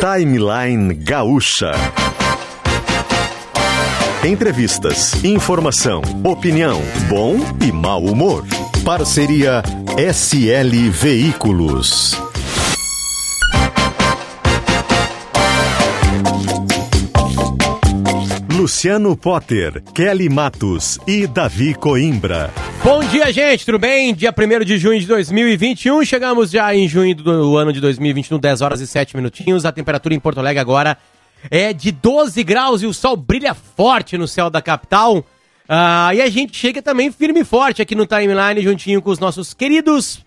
Timeline Gaúcha. Entrevistas, informação, opinião, bom e mau humor. Parceria SL Veículos. Luciano Potter, Kelly Matos e Davi Coimbra. Bom dia, gente, tudo bem? Dia 1º de junho de 2021, chegamos já em junho do ano de 2021, 10 horas e 7 minutinhos. A temperatura em Porto Alegre agora é de 12 graus e o sol brilha forte no céu da capital. E a gente chega também firme e forte aqui no Timeline, juntinho com os nossos queridos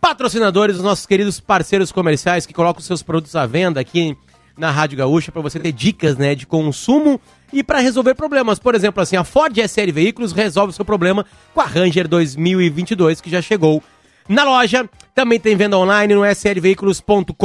patrocinadores, os nossos queridos parceiros comerciais que colocam seus produtos à venda aqui na Rádio Gaúcha para você ter dicas, né, de consumo e para resolver problemas. Por exemplo, assim, a Ford SR Veículos resolve o seu problema com a Ranger 2022, que já chegou na loja. Também tem venda online no srveículos.com.br.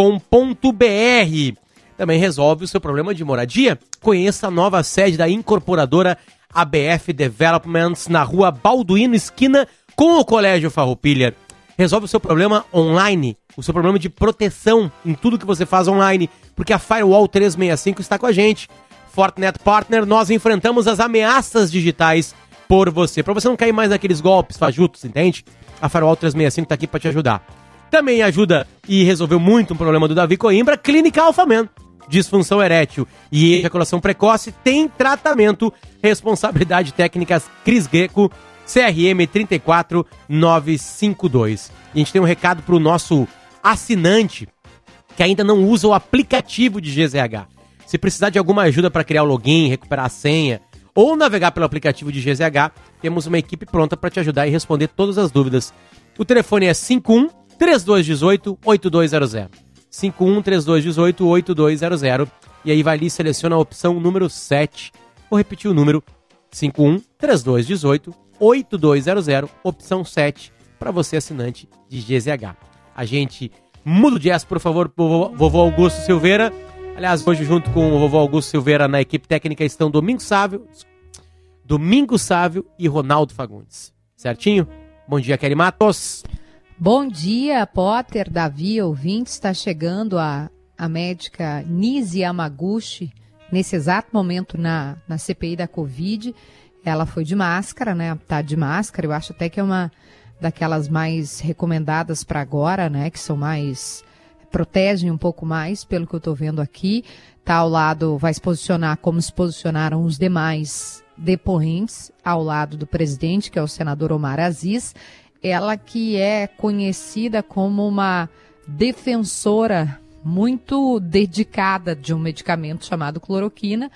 Também resolve o seu problema de moradia. Conheça a nova sede da incorporadora ABF Developments na rua Balduino, esquina com o Colégio Farroupilha. Resolve o seu problema online, o seu problema de proteção em tudo que você faz online, porque a Firewall 365 está com a gente. Fortinet Partner, nós enfrentamos as ameaças digitais por você. Para você não cair mais naqueles golpes fajutos, entende? A Firewall 365 está aqui para te ajudar. Também ajuda e resolveu muito um problema do Davi Coimbra, Clínica Alphaman. Disfunção erétil e ejaculação precoce tem tratamento, responsabilidade técnica Cris Gecko, CRM 34952. E a gente tem um recado para o nosso assinante que ainda não usa o aplicativo de GZH. Se precisar de alguma ajuda para criar o login, recuperar a senha ou navegar pelo aplicativo de GZH, temos uma equipe pronta para te ajudar e responder todas as dúvidas. O telefone é 51-3218-8200. 51-3218-8200. E aí vai ali e seleciona a opção número 7. Vou repetir o número: 51-3218-8200, opção 7, para você assinante de GZH. A gente muda o jazz, por favor, vovô Augusto Silveira. Aliás, hoje junto com o vovô Augusto Silveira na equipe técnica estão Domingos Sávio e Ronaldo Fagundes. Certinho? Bom dia, Kelly Matos. Bom dia, Potter, Davi, ouvintes. Está chegando a médica Nise Yamaguchi nesse exato momento na CPI da Covid. Ela foi de máscara, né? Tá de máscara. Eu acho até que é uma daquelas mais recomendadas para agora, né? Que são mais, protegem um pouco mais, pelo que eu estou vendo aqui. Tá ao lado, vai se posicionar como se posicionaram os demais depoentes, ao lado do presidente, que é o senador Omar Aziz. Ela que é conhecida como uma defensora muito dedicada de um medicamento chamado cloroquina.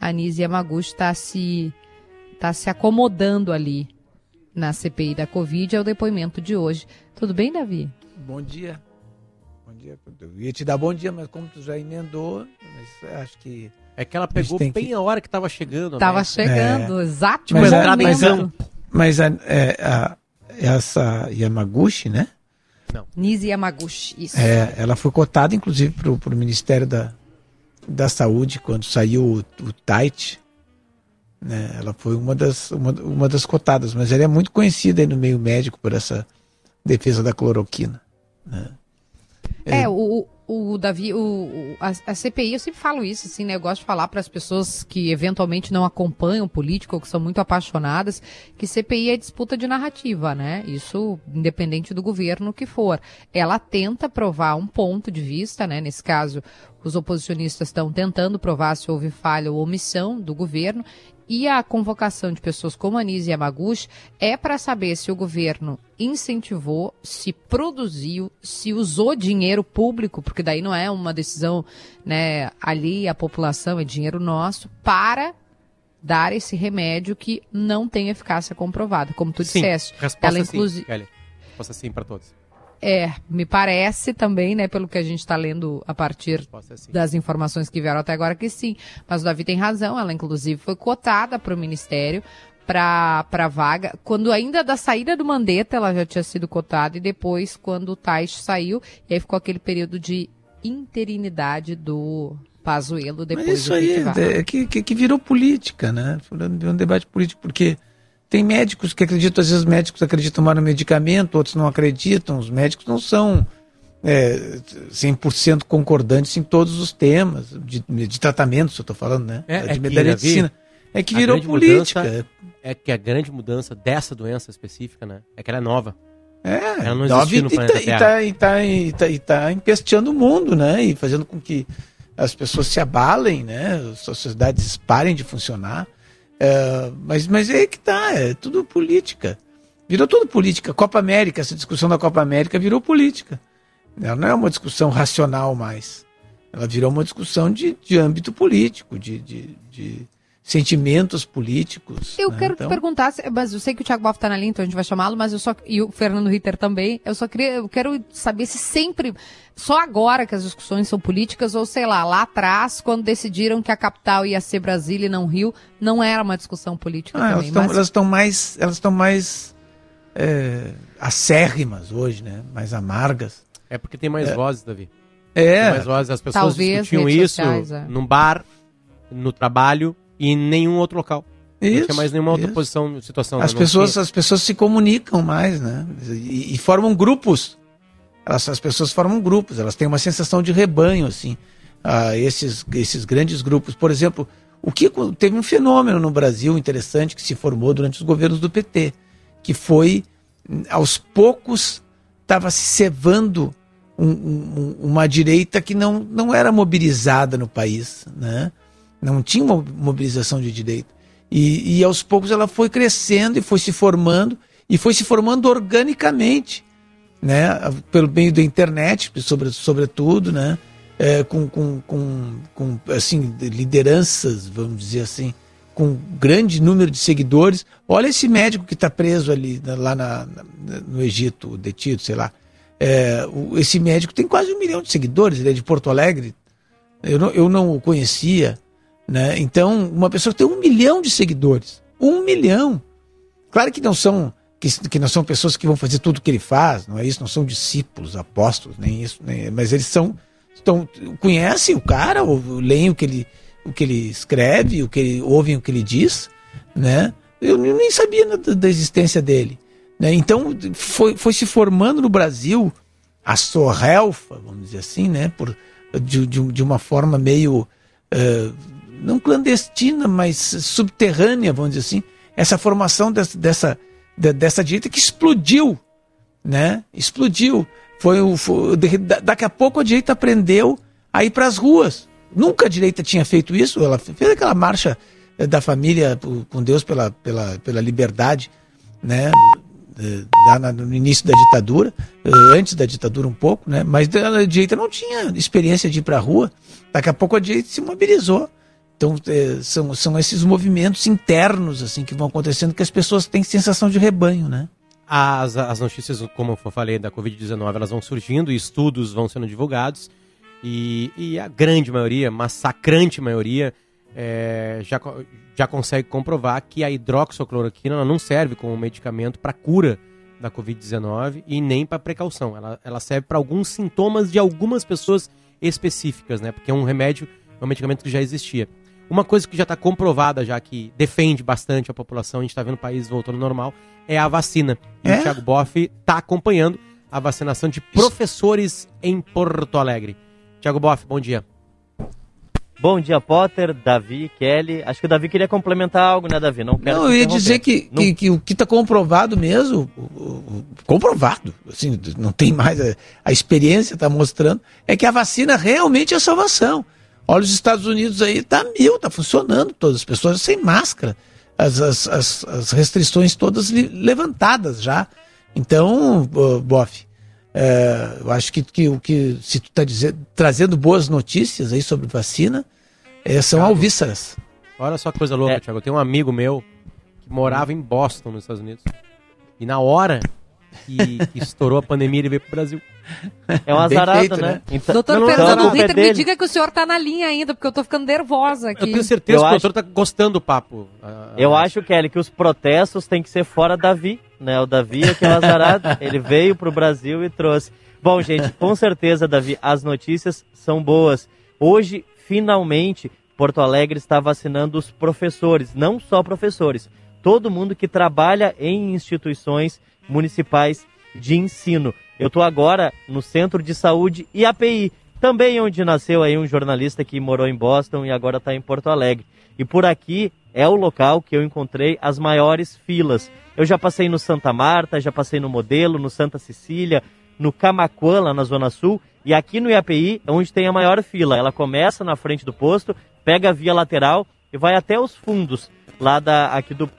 A Nise Yamaguchi está se acomodando ali na CPI da Covid, é o depoimento de hoje. Tudo bem, Davi? Bom dia. Bom dia. Eu ia te dar bom dia, mas como tu já emendou, mas acho que... É que ela pegou bem a hora que estava chegando. Estava chegando, exato. Essa Yamaguchi, né? Não. Nise Yamaguchi, isso. É, ela foi cotada, inclusive, para o Ministério da Saúde, quando saiu o TAIT, né? Ela foi uma das cotadas, mas ela é muito conhecida aí no meio médico por essa defesa da cloroquina, né? A CPI, eu sempre falo isso, assim, né? Eu gosto de falar para as pessoas que eventualmente não acompanham política ou que são muito apaixonadas, que CPI é disputa de narrativa, né? Isso independente do governo que for. Ela tenta provar um ponto de vista, né? Nesse caso, os oposicionistas estão tentando provar se houve falha ou omissão do governo. E a convocação de pessoas como a Nise Yamaguchi é para saber se o governo incentivou, se produziu, se usou dinheiro público, porque daí não é uma decisão, né, ali a população, é dinheiro nosso, para dar esse remédio que não tem eficácia comprovada, como tu disseste. Ela inclusive... Sim, resposta sim para todos. É, me parece também, né, pelo que a gente está lendo a partir das informações que vieram até agora, que sim. Mas o Davi tem razão, ela inclusive foi cotada para o Ministério, para vaga, quando ainda da saída do Mandetta ela já tinha sido cotada, e depois quando o Tais saiu, e aí ficou aquele período de interinidade do Pazuello depois. Mas isso aí é que virou política, né, virou um debate político, porque... Tem médicos que acreditam, às vezes médicos acreditam mais no medicamento, outros não acreditam, os médicos não são 100% concordantes em todos os temas de tratamento, se eu estou falando, né? Da medicina. É que virou política. É que a grande mudança dessa doença específica, né? É que ela é nova. Ela não existe no planeta Terra. E tá empesteando o mundo, né? E fazendo com que as pessoas se abalem, né? As sociedades parem de funcionar. Mas é que tá, é tudo política. Virou tudo política. Copa América, essa discussão da Copa América virou política. Ela não é uma discussão racional mais. Ela virou uma discussão de âmbito político, de sentimentos políticos. Eu quero te perguntar, mas eu sei que o Thiago Boff está na linha, então a gente vai chamá-lo, mas eu só, e o Fernando Ritter também, eu quero saber se sempre, só agora que as discussões são políticas, ou sei lá atrás, quando decidiram que a capital ia ser Brasília e não Rio, não era uma discussão política também. Elas estão mais acérrimas hoje, né? Mais amargas. É porque tem mais vozes, Davi. Tem mais vozes, as pessoas discutiam isso sociais, num bar, no trabalho e em nenhum outro local. Não tinha mais nenhuma outra posição, situação. As pessoas se comunicam mais, né? E formam grupos. As pessoas formam grupos, elas têm uma sensação de rebanho, assim. Esses grandes grupos. Por exemplo, teve um fenômeno no Brasil interessante que se formou durante os governos do PT, que foi, aos poucos, estava se cevando uma direita que não era mobilizada no país, né? Não tinha uma mobilização de direita. E aos poucos ela foi crescendo e foi se formando organicamente, né? Pelo meio da internet, sobretudo, né? Com assim, lideranças, vamos dizer assim, com um grande número de seguidores. Olha esse médico que está preso ali, lá no Egito, detido, sei lá. Esse médico tem quase 1 milhão de seguidores, ele é de Porto Alegre, eu não o conhecia, né? Então, uma pessoa que tem 1 milhão de seguidores, 1 milhão, claro que não são pessoas que vão fazer tudo o que ele faz, não é isso, não são discípulos, apóstolos, nem isso, mas eles conhecem o cara, ou leem o que ele escreve, ouvem o que ele diz, né? Eu nem sabia da existência dele. Então, foi se formando no Brasil a sorrelfa, vamos dizer assim, né? De uma forma meio, não clandestina, mas subterrânea, vamos dizer assim, essa formação dessa direita que explodiu, né? Explodiu. Daqui a pouco a direita aprendeu a ir para as ruas. Nunca a direita tinha feito isso, ela fez aquela marcha da família com Deus pela liberdade, né? No início da ditadura, antes da ditadura um pouco, né? Mas a direita não tinha experiência de ir para a rua, daqui a pouco a direita se mobilizou. Então são esses movimentos internos assim, que vão acontecendo, que as pessoas têm sensação de rebanho, né? As notícias, como eu falei, da Covid-19, elas vão surgindo, estudos vão sendo divulgados e a grande maioria, massacrante maioria, já consegue comprovar que a hidroxicloroquina não serve como medicamento para cura da Covid-19 e nem para precaução. Ela serve para alguns sintomas de algumas pessoas específicas, né? Porque é um remédio, é um medicamento que já existia. Uma coisa que já está comprovada, já que defende bastante a população, a gente está vendo o país voltando ao normal, é a vacina. E o Thiago Boff está acompanhando a vacinação de professores em Porto Alegre. Thiago Boff, bom dia. Bom dia, Potter, Davi, Kelly. Acho que o Davi queria complementar algo, né, Davi? Não, eu ia dizer que o que está comprovado mesmo, comprovado, assim, não tem mais, a experiência está mostrando, é que a vacina realmente é a salvação. Olha os Estados Unidos aí, está funcionando, todas as pessoas sem máscara, as restrições todas levantadas já. Então, Boff, eu acho que o que se tu está trazendo boas notícias aí sobre vacina, são alvíceras. Olha só que coisa louca, Thiago. Eu tenho um amigo meu que morava em Boston, nos Estados Unidos. E na hora que estourou a pandemia, ele veio pro Brasil. É um azarado, feito, né? Então, doutor Fernando Ritter, me diga que o senhor tá na linha ainda, porque eu tô ficando nervosa aqui. Eu tenho certeza que o doutor tá gostando do papo. Eu acho, Kelly, que os protestos têm que ser fora Davi, né? O Davi é que é um azarado, ele veio pro Brasil e trouxe. Bom, gente, com certeza, Davi, as notícias são boas. Hoje, finalmente, Porto Alegre está vacinando os professores, não só professores, todo mundo que trabalha em instituições municipais de ensino. Eu estou agora no Centro de Saúde e API, também onde nasceu aí um jornalista que morou em Boston e agora está em Porto Alegre. E por aqui é o local que eu encontrei as maiores filas. Eu já passei no Santa Marta, já passei no Modelo, no Santa Cecília, no Camacuã, lá na Zona Sul. E aqui no IAPI é onde tem a maior fila. Ela começa na frente do posto, pega a via lateral e vai até os fundos lá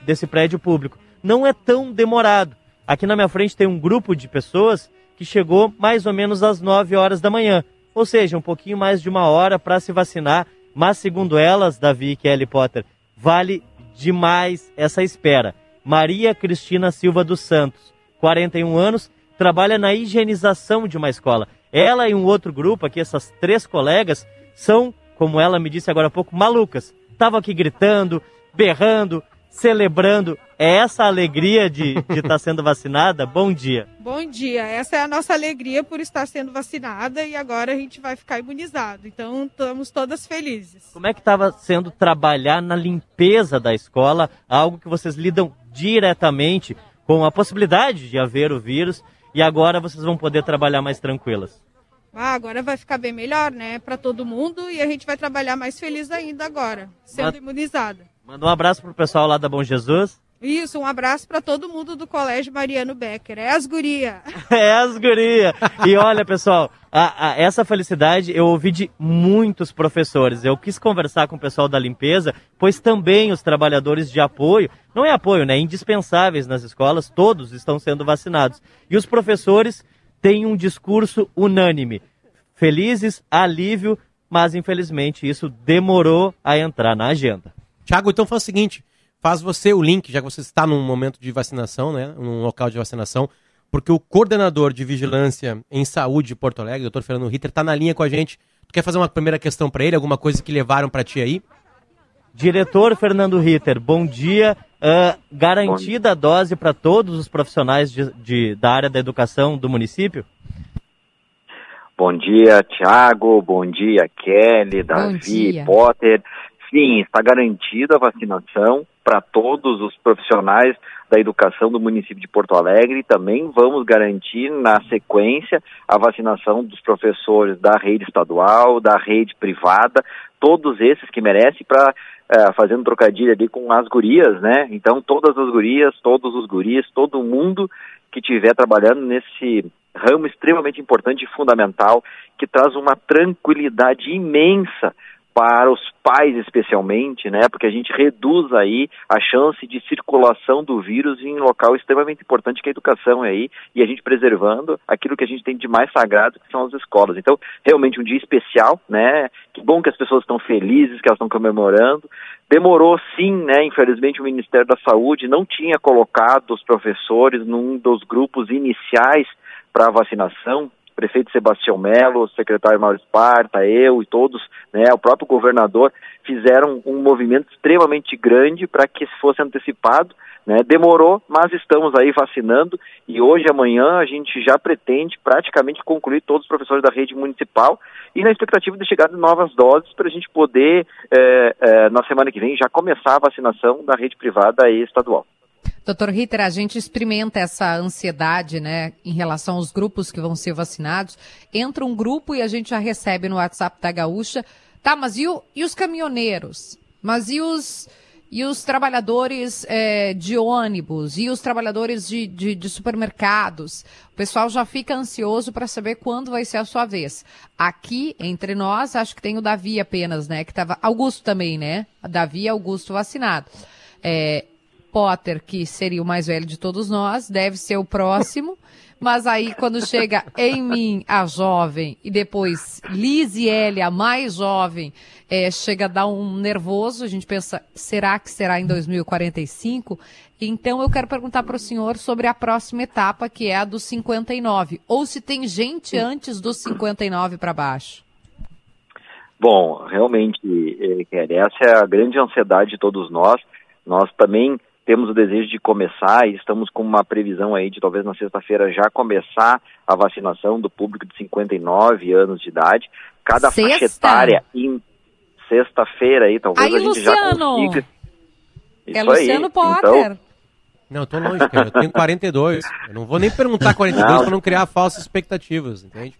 desse prédio público. Não é tão demorado. Aqui na minha frente tem um grupo de pessoas que chegou mais ou menos às 9 horas da manhã. Ou seja, um pouquinho mais de uma hora para se vacinar. Mas, segundo elas, Davi e Kelly Potter, vale demais essa espera. Maria Cristina Silva dos Santos, 41 anos, trabalha na higienização de uma escola. Ela e um outro grupo aqui, essas três colegas, são, como ela me disse agora há pouco, malucas. Estavam aqui gritando, berrando, celebrando. É essa a alegria de estar sendo vacinada? Bom dia. Bom dia. Essa é a nossa alegria por estar sendo vacinada e agora a gente vai ficar imunizado. Então, estamos todas felizes. Como é que estava sendo trabalhar na limpeza da escola? Algo que vocês lidam diretamente com a possibilidade de haver o vírus e agora vocês vão poder trabalhar mais tranquilas. Ah, agora vai ficar bem melhor, né? Para todo mundo e a gente vai trabalhar mais feliz ainda agora, sendo imunizada. Manda um abraço pro pessoal lá da Bom Jesus. Isso, um abraço para todo mundo do Colégio Mariano Becker. É as guria. É as guria. E olha, pessoal, essa felicidade eu ouvi de muitos professores. Eu quis conversar com o pessoal da limpeza, pois também os trabalhadores de apoio, não é apoio, né? Indispensáveis nas escolas, todos estão sendo vacinados. E os professores têm um discurso unânime. Felizes, alívio, mas infelizmente isso demorou a entrar na agenda. Thiago, então faz o seguinte... Faz você o link, já que você está num momento de vacinação, né, num local de vacinação, porque o coordenador de vigilância em saúde de Porto Alegre, Dr. Fernando Ritter, está na linha com a gente. Tu quer fazer uma primeira questão para ele, alguma coisa que levaram para ti aí? Diretor Fernando Ritter, bom dia. Garantida a dose para todos os profissionais da área da educação do município? Bom dia, Thiago. Bom dia, Kelly, Davi, Potter. Sim, está garantida a vacinação para todos os profissionais da educação do município de Porto Alegre. Também vamos garantir, na sequência, a vacinação dos professores da rede estadual, da rede privada, todos esses que merecem, para fazendo trocadilho ali com as gurias, né? Então, todas as gurias, todos os guris, todo mundo que estiver trabalhando nesse ramo extremamente importante e fundamental, que traz uma tranquilidade imensa para os pais especialmente, né? Porque a gente reduz aí a chance de circulação do vírus em um local extremamente importante que é a educação aí, e a gente preservando aquilo que a gente tem de mais sagrado, que são as escolas. Então, realmente um dia especial, né? Que bom que as pessoas estão felizes, que elas estão comemorando. Demorou sim, né? Infelizmente o Ministério da Saúde não tinha colocado os professores num dos grupos iniciais para a vacinação. Prefeito Sebastião Melo, secretário Maurício Parta, eu e todos, né, o próprio governador, fizeram um movimento extremamente grande para que fosse antecipado, né, demorou, mas estamos aí vacinando e hoje, amanhã, a gente já pretende praticamente concluir todos os professores da rede municipal e na expectativa de chegar de novas doses para a gente poder, na semana que vem, já começar a vacinação da rede privada e estadual. Doutor Ritter, a gente experimenta essa ansiedade, né, em relação aos grupos que vão ser vacinados. Entra um grupo e a gente já recebe no WhatsApp da Gaúcha, tá, mas e os caminhoneiros? Mas e os trabalhadores de ônibus? E os trabalhadores de supermercados? O pessoal já fica ansioso para saber quando vai ser a sua vez. Aqui, entre nós, acho que tem o Davi apenas, né, que tava... Augusto também, né? Davi e Augusto vacinado. Potter, que seria o mais velho de todos nós, deve ser o próximo, mas aí quando chega em mim, a jovem, e depois Liz e Elia, a mais jovem, chega a dar um nervoso, a gente pensa, será que será em 2045? Então eu quero perguntar para o senhor sobre a próxima etapa, que é a dos 59, ou se tem gente antes dos 59 para baixo. Bom, realmente, essa é a grande ansiedade de todos nós. Nós também temos o desejo de começar e estamos com uma previsão aí de talvez na sexta-feira já começar a vacinação do público de 59 anos de idade. Cada faixa etária em sexta-feira aí, talvez aí, a gente Luciano. Já consiga. Isso é Luciano aí. Potter. Então, Não, eu tô longe, cara. Eu tenho 42. Eu não vou nem perguntar 42 para não criar falsas expectativas, entende?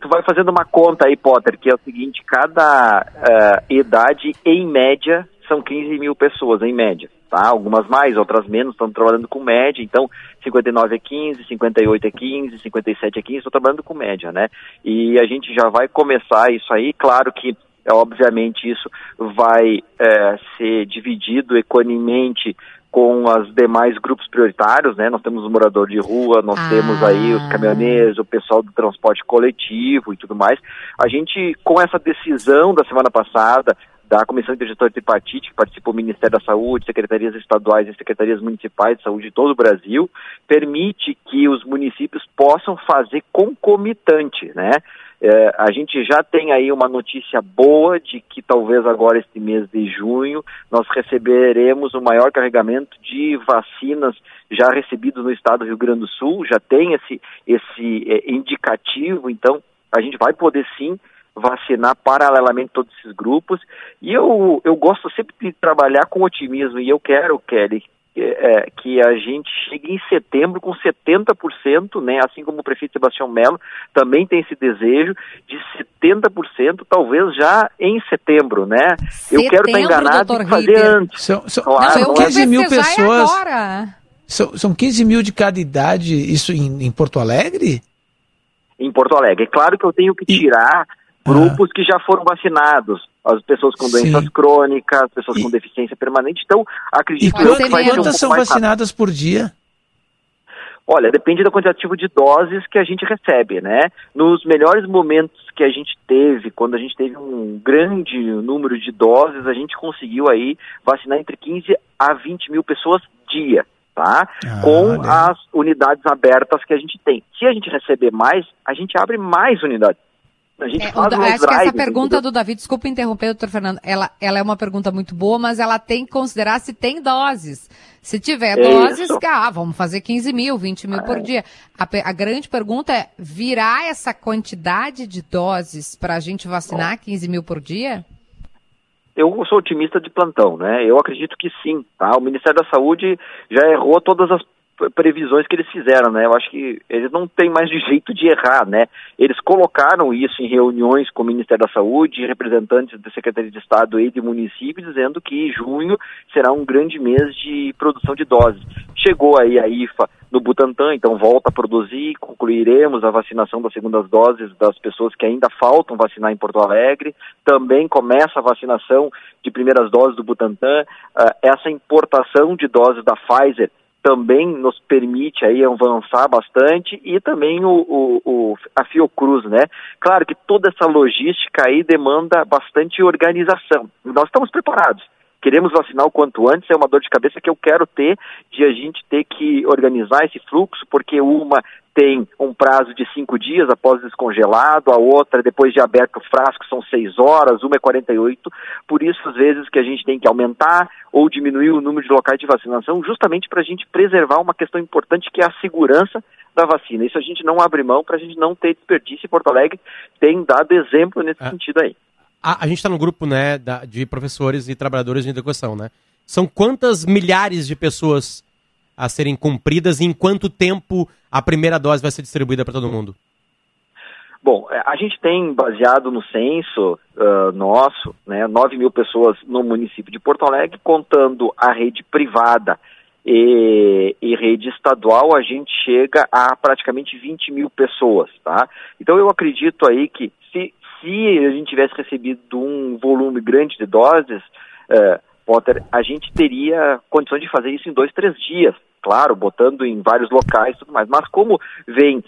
Tu vai fazendo uma conta aí, Potter, que é o seguinte, cada idade, em média, são 15 mil pessoas, em média. Tá? Algumas mais, outras menos, estamos trabalhando com média, então 59 é 15, 58 é 15, 57 é 15, estou trabalhando com média, né? E a gente já vai começar isso aí, claro que obviamente isso vai ser dividido equanemente com os demais grupos prioritários, né? Nós temos o morador de rua, nós temos aí os caminhoneiros, o pessoal do transporte coletivo e tudo mais. A gente, com essa decisão da semana passada, da Comissão Intergestora Tripartite, que participou o Ministério da Saúde, secretarias estaduais e secretarias municipais de saúde de todo o Brasil, permite que os municípios possam fazer concomitante, né? A gente já tem aí uma notícia boa de que talvez agora este mês de junho nós receberemos o maior carregamento de vacinas já recebido no estado do Rio Grande do Sul, já tem esse indicativo, então a gente vai poder sim vacinar paralelamente todos esses grupos, e eu gosto sempre de trabalhar com otimismo, e eu quero, Kelly, que a gente chegue em setembro com 70%, né, assim como o prefeito Sebastião Melo também tem esse desejo de 70%, talvez já em setembro, né? Setembro, eu quero estar enganado e fazer antes. São 15 mil pessoas. São 15 mil de cada idade, isso em Porto Alegre? Em Porto Alegre. É claro que eu tenho que tirar grupos que já foram vacinados, as pessoas com doenças crônicas, as pessoas com deficiência permanente. Então, acredito que vai ser um pouco mais rápido. E quantas são vacinadas por dia? Olha, depende do quantitativo de doses que a gente recebe, né? Nos melhores momentos que a gente teve, quando a gente teve um grande número de doses, a gente conseguiu aí vacinar entre 15 a 20 mil pessoas dia, tá? Com as unidades abertas que a gente tem. Se a gente receber mais, a gente abre mais unidades. A gente acho que essa pergunta do Davi, desculpa interromper, doutor Fernando, ela é uma pergunta muito boa, mas ela tem que considerar se tem doses. Se tiver doses, vamos fazer 15 mil, 20 mil por dia. A grande pergunta é, virá essa quantidade de doses para a gente vacinar 15 mil por dia? Eu sou otimista de plantão, né? Eu acredito que sim, tá? O Ministério da Saúde já errou todas as previsões que eles fizeram, né? Eu acho que eles não têm mais de jeito de errar, né? Eles colocaram isso em reuniões com o Ministério da Saúde, representantes da Secretaria de Estado e de município, dizendo que junho será um grande mês de produção de doses. Chegou aí a IFA no Butantan, então volta a produzir, concluiremos a vacinação das segundas doses das pessoas que ainda faltam vacinar em Porto Alegre, também começa a vacinação de primeiras doses do Butantan, essa importação de doses da Pfizer também nos permite aí avançar bastante, e também a Fiocruz, né? Claro que toda essa logística aí demanda bastante organização. Nós estamos preparados. Queremos vacinar o quanto antes, é uma dor de cabeça que eu quero ter, de a gente ter que organizar esse fluxo, porque uma tem um prazo de 5 dias após descongelado, a outra, depois de aberto o frasco, são 6 horas, uma é 48, por isso, às vezes, que a gente tem que aumentar ou diminuir o número de locais de vacinação, justamente para a gente preservar uma questão importante, que é a segurança da vacina. Isso a gente não abre mão, para a gente não ter desperdício, e Porto Alegre tem dado exemplo nesse sentido aí. A gente está no grupo, né, de professores e trabalhadores de educação, né? São quantas milhares de pessoas a serem cumpridas, e em quanto tempo a primeira dose vai ser distribuída para todo mundo? Bom, a gente tem, baseado no censo nosso, né, 9 mil pessoas no município de Porto Alegre, contando a rede privada e rede estadual, a gente chega a praticamente 20 mil pessoas, tá? Então eu acredito aí que se a gente tivesse recebido um volume grande de doses, Potter, a gente teria condições de fazer isso em 2-3 dias, claro, botando em vários locais e tudo mais. Mas como vem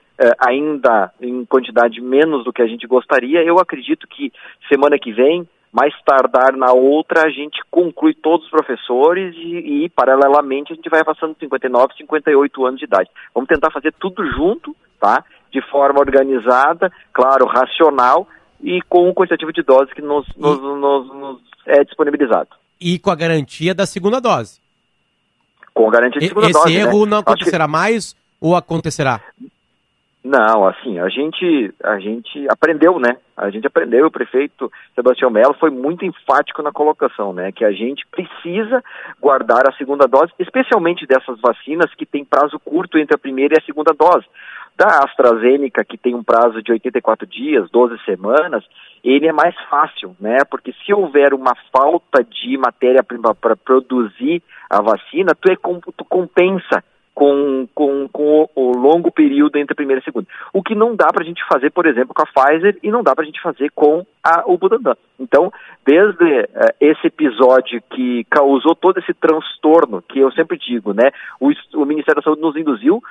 ainda em quantidade menos do que a gente gostaria, eu acredito que semana que vem, mais tardar na outra, a gente conclui todos os professores e paralelamente, a gente vai passando 59, 58 anos de idade. Vamos tentar fazer tudo junto, tá? De forma organizada, claro, racional, e com o quantitativo de doses que nos é disponibilizado. E com a garantia da segunda dose. Com a garantia da segunda dose, né? Esse erro não acontecerá mais, ou acontecerá? Não, assim, a gente aprendeu, né? A gente aprendeu, o prefeito Sebastião Melo foi muito enfático na colocação, né? Que a gente precisa guardar a segunda dose, especialmente dessas vacinas que tem prazo curto entre a primeira e a segunda dose. Da AstraZeneca, que tem um prazo de 84 dias, 12 semanas, ele é mais fácil, né? Porque se houver uma falta de matéria-prima para produzir a vacina, tu compensa com o longo período entre a primeira e a segunda. O que não dá para a gente fazer, por exemplo, com a Pfizer e não dá para a gente fazer com o Butantan. Então, desde esse episódio que causou todo esse transtorno, que eu sempre digo, né, o Ministério da Saúde nos induziu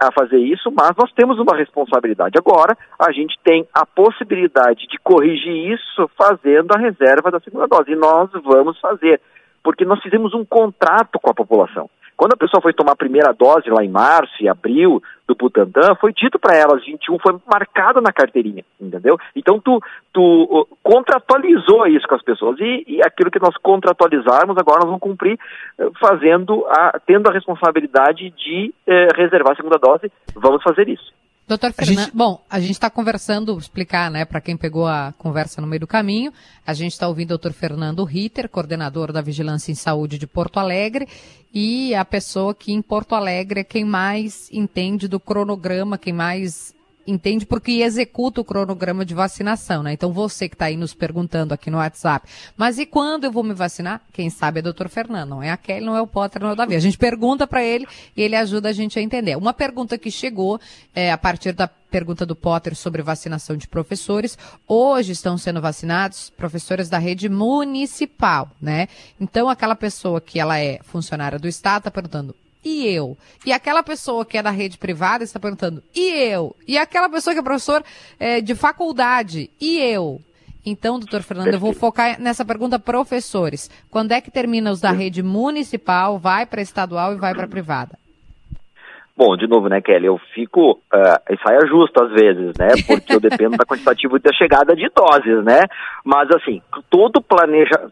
a fazer isso, mas nós temos uma responsabilidade. Agora, a gente tem a possibilidade de corrigir isso fazendo a reserva da segunda dose. E nós vamos fazer, porque nós fizemos um contrato com a população. Quando a pessoa foi tomar a primeira dose lá em março e abril do Butantan, foi dito para elas, 21, foi marcado na carteirinha, entendeu? Então tu contratualizou isso com as pessoas e aquilo que nós contratualizarmos agora nós vamos cumprir, tendo a responsabilidade de reservar a segunda dose, vamos fazer isso. Doutor Fernando, bom, a gente está conversando, explicar, né, para quem pegou a conversa no meio do caminho, a gente está ouvindo o doutor Fernando Ritter, coordenador da Vigilância em Saúde de Porto Alegre, e a pessoa que em Porto Alegre é quem mais entende do cronograma, quem mais entende porque executa o cronograma de vacinação, né? Então você que está aí nos perguntando aqui no WhatsApp, mas e quando eu vou me vacinar? Quem sabe é o doutor Fernando, não é a Kelly, não é o Potter, não é o Davi. A gente pergunta para ele e ele ajuda a gente a entender. Uma pergunta que chegou a partir da pergunta do Potter sobre vacinação de professores. Hoje estão sendo vacinados professores da rede municipal, né? Então aquela pessoa que ela é funcionária do Estado está perguntando, e eu? E aquela pessoa que é da rede privada está perguntando, e eu? E aquela pessoa que é professor de faculdade, e eu? Então, doutor Fernando, eu vou focar nessa pergunta, professores. Quando é que termina os da rede municipal, vai para estadual e vai para privada? Bom, de novo, né, Kelly, eu fico em saia justa às vezes, né, porque eu dependo da quantitativa da chegada de doses, né, mas assim,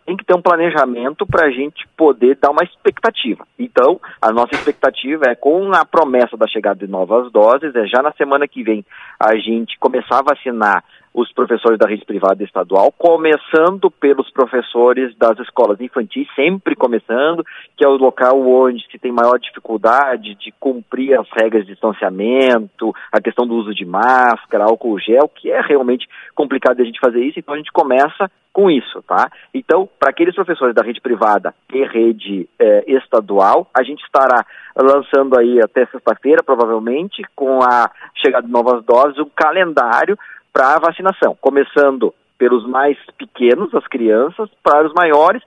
tem que ter um planejamento para a gente poder dar uma expectativa. Então, a nossa expectativa é com a promessa da chegada de novas doses, já na semana que vem a gente começar a vacinar os professores da rede privada e estadual, começando pelos professores das escolas infantis, sempre começando, que é o local onde se tem maior dificuldade de cumprir as regras de distanciamento, a questão do uso de máscara, álcool gel, que é realmente complicado de a gente fazer isso, então a gente começa com isso, tá? Então, para aqueles professores da rede privada e rede estadual, a gente estará lançando aí até sexta-feira, provavelmente, com a chegada de novas doses, um calendário para a vacinação, começando pelos mais pequenos, as crianças, para os maiores,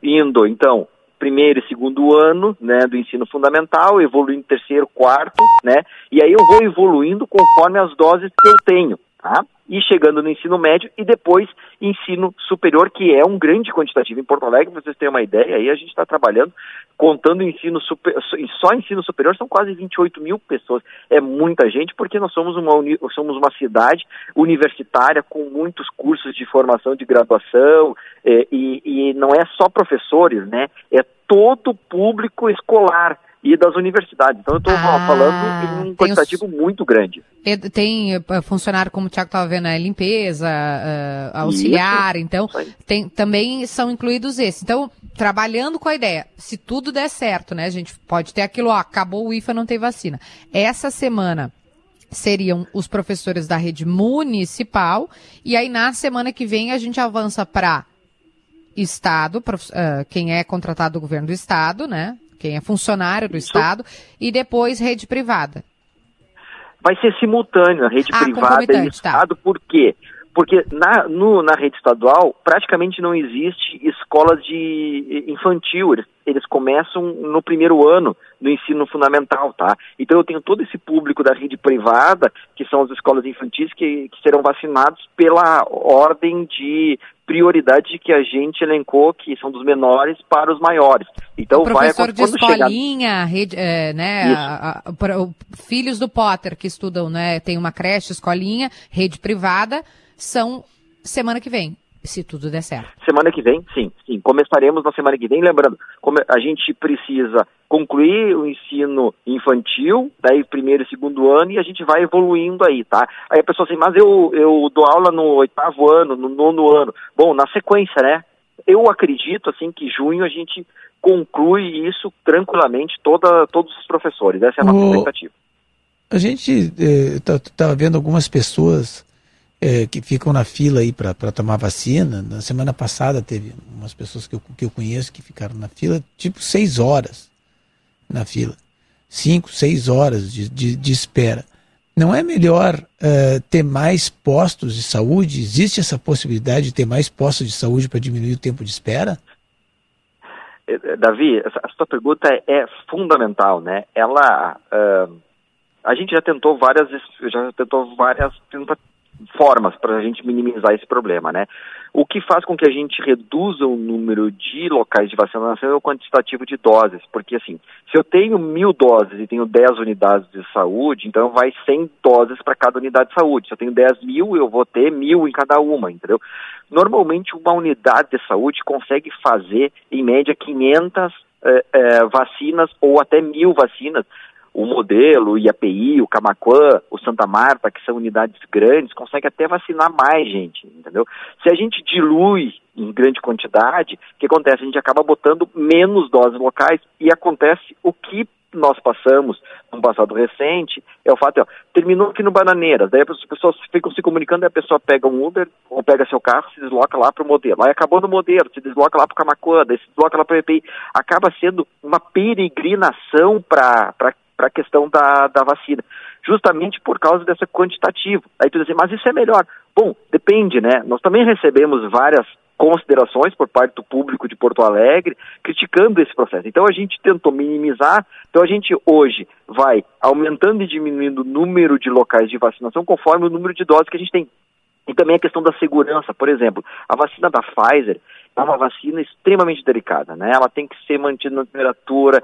indo, então, primeiro e segundo ano, né, do ensino fundamental, evoluindo terceiro, quarto, né, e aí eu vou evoluindo conforme as doses que eu tenho, tá? E chegando no ensino médio e depois ensino superior, que é um grande quantitativo. Em Porto Alegre, para vocês terem uma ideia, aí a gente está trabalhando, contando só ensino superior, são quase 28 mil pessoas. É muita gente, porque nós somos uma cidade universitária com muitos cursos de formação, de graduação, e não é só professores, né? É todo o público escolar e das universidades. Então, eu estou falando em um quantitativo muito grande. Tem funcionário, como o Thiago estava vendo, limpeza, auxiliar, isso, então, também são incluídos esses. Então, trabalhando com a ideia, se tudo der certo, né, a gente pode ter aquilo, acabou o IFA, não tem vacina. Essa semana seriam os professores da rede municipal, e aí na semana que vem a gente avança para Estado, quem é contratado do governo do Estado, né, quem é funcionário do Estado, e depois rede privada. Vai ser simultâneo a rede privada e o Estado, por quê? Porque na rede estadual praticamente não existe escolas de infantil, eles começam no primeiro ano do ensino fundamental, tá? Então eu tenho todo esse público da rede privada, que são as escolas infantis, que serão vacinados pela ordem de prioridade que a gente elencou, que são dos menores para os maiores. Então, o professor vai, de escolinha, rede, né, filhos do Potter que estudam, né, tem uma creche, escolinha, rede privada, são semana que vem. se tudo der certo. Semana que vem, sim. Começaremos na semana que vem, lembrando, como a gente precisa concluir o ensino infantil, daí primeiro e segundo ano, e a gente vai evoluindo aí, tá? Aí a pessoa assim, mas eu dou aula no 8º ano, no 9º ano. Bom, na sequência, né? Eu acredito, assim, que junho a gente conclui isso tranquilamente, todos os professores. Essa é a nossa expectativa. A gente tá vendo algumas pessoas que ficam na fila aí para tomar vacina. Na semana passada teve umas pessoas que eu conheço que ficaram na fila, tipo 6 horas na fila. 5, 6 horas de espera. Não é melhor ter mais postos de saúde? Existe essa possibilidade de ter mais postos de saúde para diminuir o tempo de espera? Davi, a sua pergunta é fundamental, né? Ela, a gente já tentou várias formas para a gente minimizar esse problema, né? O que faz com que a gente reduza o número de locais de vacinação é o quantitativo de doses, porque assim, se eu tenho 1.000 doses e tenho 10 unidades de saúde, então vai 100 doses para cada unidade de saúde. Se eu tenho 10.000, eu vou ter 1.000 em cada uma, entendeu? Normalmente uma unidade de saúde consegue fazer, em média, 500 vacinas ou até 1.000 vacinas. O Modelo, o IAPI, o Camacuã, o Santa Marta, que são unidades grandes, conseguem até vacinar mais gente, entendeu? Se a gente dilui em grande quantidade, o que acontece? A gente acaba botando menos doses locais e acontece o que nós passamos no passado recente, é o fato, terminou aqui no Bananeiras, daí as pessoas ficam se comunicando, e a pessoa pega um Uber, ou pega seu carro, se desloca lá para o Modelo, aí acabou no Modelo, se desloca lá para o Camacuã, daí se desloca lá para o IAPI, acaba sendo uma peregrinação para a questão da vacina, justamente por causa dessa quantitativo. Aí tu diz assim, mas isso é melhor. Bom, depende, né? Nós também recebemos várias considerações por parte do público de Porto Alegre criticando esse processo. Então a gente tentou minimizar, então a gente hoje vai aumentando e diminuindo o número de locais de vacinação conforme o número de doses que a gente tem. E também a questão da segurança, por exemplo, a vacina da Pfizer é uma vacina extremamente delicada, né? Ela tem que ser mantida na temperatura,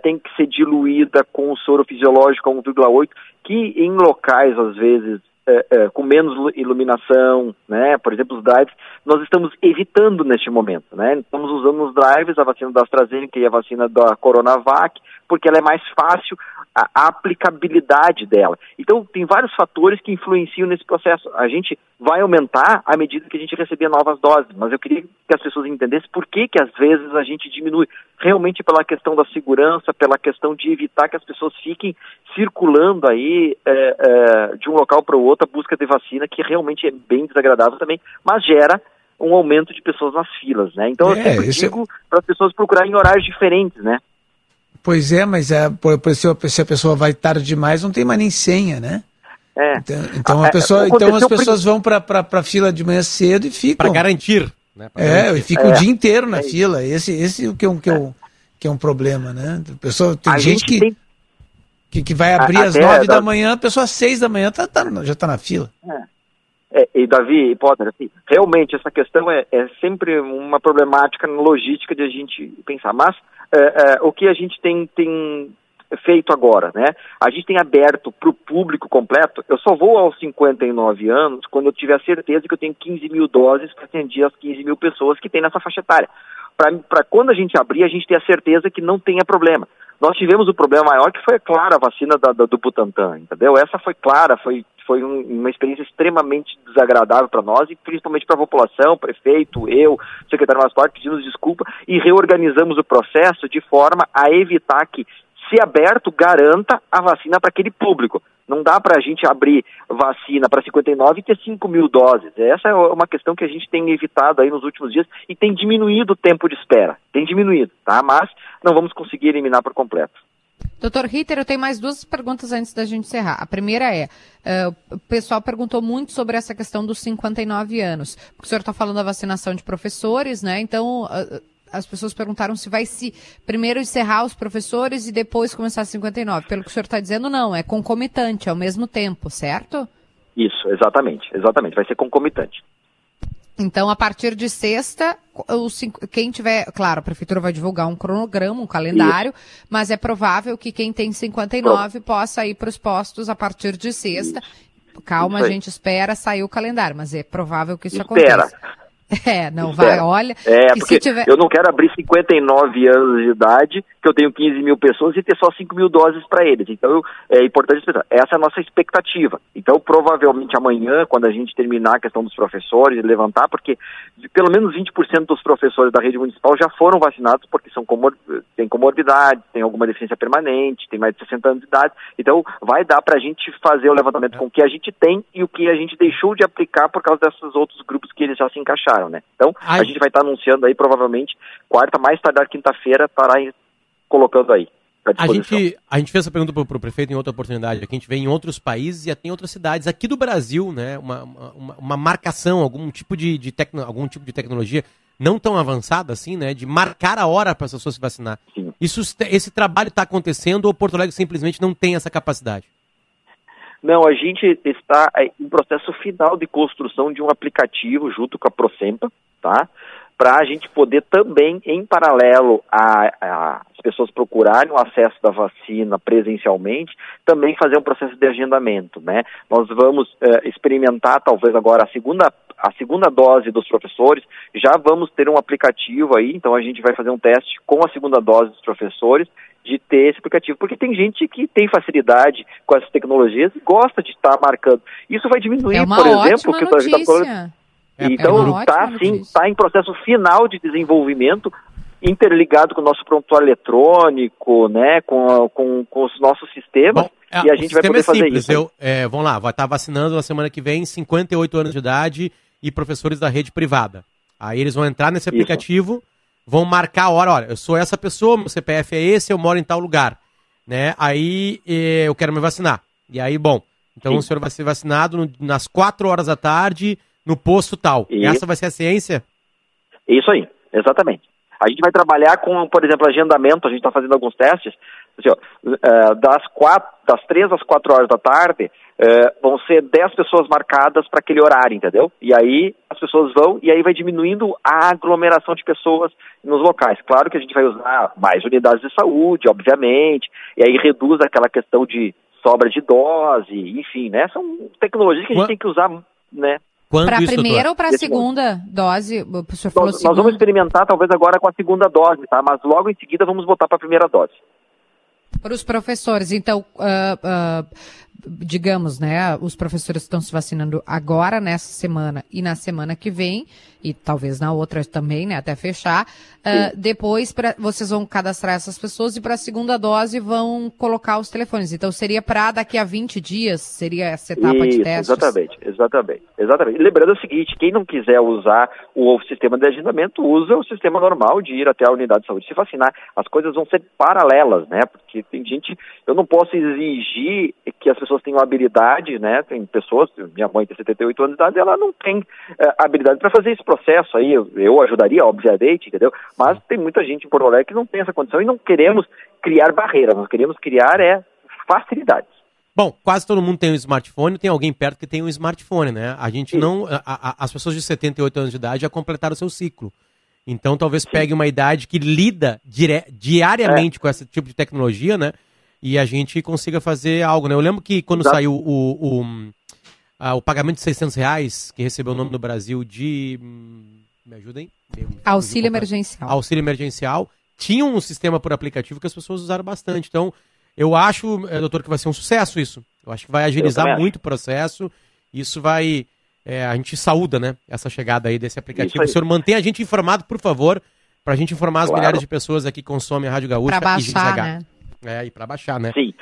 tem que ser diluída com o soro fisiológico a 1,8, que em locais, às vezes, com menos iluminação, né? Por exemplo, os drives, nós estamos evitando neste momento, né? Estamos usando os drives, a vacina da AstraZeneca e a vacina da Coronavac, porque ela é mais fácil a aplicabilidade dela. Então, tem vários fatores que influenciam nesse processo. A gente vai aumentar à medida que a gente receber novas doses, mas eu queria que as pessoas entendessem por que às vezes a gente diminui. Realmente pela questão da segurança, pela questão de evitar que as pessoas fiquem circulando aí de um local para o outro a busca de vacina, que realmente é bem desagradável também, mas gera um aumento de pessoas nas filas, né? Então eu sempre digo para as pessoas procurarem horários diferentes, né? Pois é, mas se a pessoa vai tarde demais, não tem mais nem senha, né? É. Então as pessoas vão para a fila de manhã cedo e ficam... Para garantir. Né? E fica o dia inteiro na fila. Esse é um problema, né? A pessoa, tem gente que vai abrir às 9 da manhã, a pessoa às 6 da manhã já está na fila. E Davi, Potter, assim, realmente essa questão é sempre uma problemática na logística de a gente pensar, mas o que a gente tem feito agora, né? A gente tem aberto para o público completo, eu só vou aos 59 anos quando eu tiver a certeza que eu tenho 15.000 doses para atender as 15.000 pessoas que tem nessa faixa etária. Para quando a gente abrir, a gente ter a certeza que não tenha problema. Nós tivemos um problema maior que foi, claro, a vacina do Butantan, entendeu? Essa foi clara, foi uma experiência extremamente desagradável para nós e principalmente para a população, prefeito, eu, secretário Maspar, pedimos desculpa e reorganizamos o processo de forma a evitar que, se aberto, garanta a vacina para aquele público. Não dá para a gente abrir vacina para 59 e ter 5.000 doses. Essa é uma questão que a gente tem evitado aí nos últimos dias e tem diminuído o tempo de espera. Tem diminuído, tá? Mas não vamos conseguir eliminar por completo. Doutor Ritter, eu tenho mais duas perguntas antes da gente encerrar. A primeira é, o pessoal perguntou muito sobre essa questão dos 59 anos. Porque o senhor está falando da vacinação de professores, né? Então... As pessoas perguntaram se vai se primeiro encerrar os professores e depois começar 59. Pelo que o senhor está dizendo, não. É concomitante, ao mesmo tempo, certo? Isso, exatamente. Vai ser concomitante. Então, a partir de sexta, quem tiver... Claro, a prefeitura vai divulgar um cronograma, um calendário, isso. Mas é provável que quem tem 59 possa ir para os postos a partir de sexta. Isso. Calma, isso, a gente espera sair o calendário, mas é provável que isso aconteça. É, não vai, olha... É, porque se tiver... eu não quero abrir 59 anos de idade, que eu tenho 15 mil pessoas e ter só 5 mil doses para eles. Então, é importante pensar, essa é a nossa expectativa. Então, provavelmente amanhã, quando a gente terminar a questão dos professores, levantar, porque pelo menos 20% dos professores da rede municipal já foram vacinados, porque são têm comorbidade, têm alguma deficiência permanente, têm mais de 60 anos de idade. Então, vai dar para a gente fazer o levantamento com o que a gente tem e o que a gente deixou de aplicar por causa desses outros grupos que eles já se encaixaram. Né? Então, a gente vai estar anunciando aí provavelmente quarta, mais tardar quinta-feira, estará colocando aí à disposição. A gente fez essa pergunta para o prefeito em outra oportunidade, aqui a gente vê em outros países e até em outras cidades, aqui do Brasil, né, uma marcação, algum tipo de tecnologia não tão avançada assim, né, de marcar a hora para as pessoas se vacinar. Sim. Esse trabalho está acontecendo ou Porto Alegre simplesmente não tem essa capacidade? Não, a gente está em processo final de construção de um aplicativo junto com a Procempa, tá? Para a gente poder também, em paralelo as pessoas procurarem o acesso da vacina presencialmente, também fazer um processo de agendamento, né? Nós vamos experimentar, talvez agora, a segunda dose dos professores, já vamos ter um aplicativo aí, então a gente vai fazer um teste com a segunda dose dos professores, de ter esse aplicativo, porque tem gente que tem facilidade com essas tecnologias e gosta de estar marcando. Isso vai diminuir, por exemplo... que então, está em processo final de desenvolvimento, interligado com o nosso prontuário eletrônico, né, com os nossos sistemas, e a gente vai poder fazer isso. Vamos lá, vai estar vacinando na semana que vem 58 anos de idade e professores da rede privada. Aí eles vão entrar nesse aplicativo... Isso. Vão marcar a hora, olha, eu sou essa pessoa, meu CPF é esse, eu moro em tal lugar, né, aí eu quero me vacinar. E aí, bom, então o senhor vai ser vacinado nas 4 horas da tarde, no posto tal. E essa vai ser a ciência? Isso aí, exatamente. A gente vai trabalhar com, por exemplo, agendamento, a gente está fazendo alguns testes, assim, ó, das 3 às 4 horas da tarde, vão ser 10 pessoas marcadas para aquele horário, entendeu? E aí as pessoas vão, e aí vai diminuindo a aglomeração de pessoas nos locais. Claro que a gente vai usar mais unidades de saúde, obviamente, e aí reduz aquela questão de sobra de dose, enfim, né? São tecnologias que a gente tem que usar, né? Para a primeira ou para a segunda dose? O senhor falou nós vamos experimentar talvez agora com a segunda dose, tá? Mas logo em seguida vamos botar para a primeira dose. Para os professores, então, digamos, né, os professores estão se vacinando agora, nessa semana e na semana que vem, e talvez na outra também, né, até fechar. Depois, vocês vão cadastrar essas pessoas e para a segunda dose vão colocar os telefones. Então, seria para daqui a 20 dias, seria essa etapa de testes? Exatamente. Lembrando o seguinte, quem não quiser usar o sistema de agendamento, usa o sistema normal de ir até a unidade de saúde se vacinar. As coisas vão ser paralelas, né, porque tem gente... Eu não posso exigir que as pessoas tenham habilidade, né, tem pessoas... Minha mãe tem 78 anos de idade, ela não tem habilidade para fazer esse processo aí, eu ajudaria, obviamente, entendeu? Mas tem muita gente em Porto Alegre que não tem essa condição e não queremos criar barreiras, nós queremos criar facilidades. Bom, quase todo mundo tem um smartphone, tem alguém perto que tem um smartphone, né? A gente não... As pessoas de 78 anos de idade já completaram o seu ciclo. Então, talvez pegue uma idade que lida diariamente com esse tipo de tecnologia, né? E a gente consiga fazer algo, né? Eu lembro que quando saiu o pagamento de R$600, que recebeu o nome no Brasil de... Me ajudem? Auxílio emergencial. Auxílio emergencial. Tinha um sistema por aplicativo que as pessoas usaram bastante. Então, eu acho, doutor, que vai ser um sucesso isso. Eu acho que vai agilizar muito o processo. Isso vai... a gente saúda, né, essa chegada aí desse aplicativo. Aí. O senhor mantém a gente informado, por favor, para a gente informar as milhares de pessoas aqui que consomem a Rádio Gaúcha pra baixar, e GZH. Né? E para baixar, né? Sim.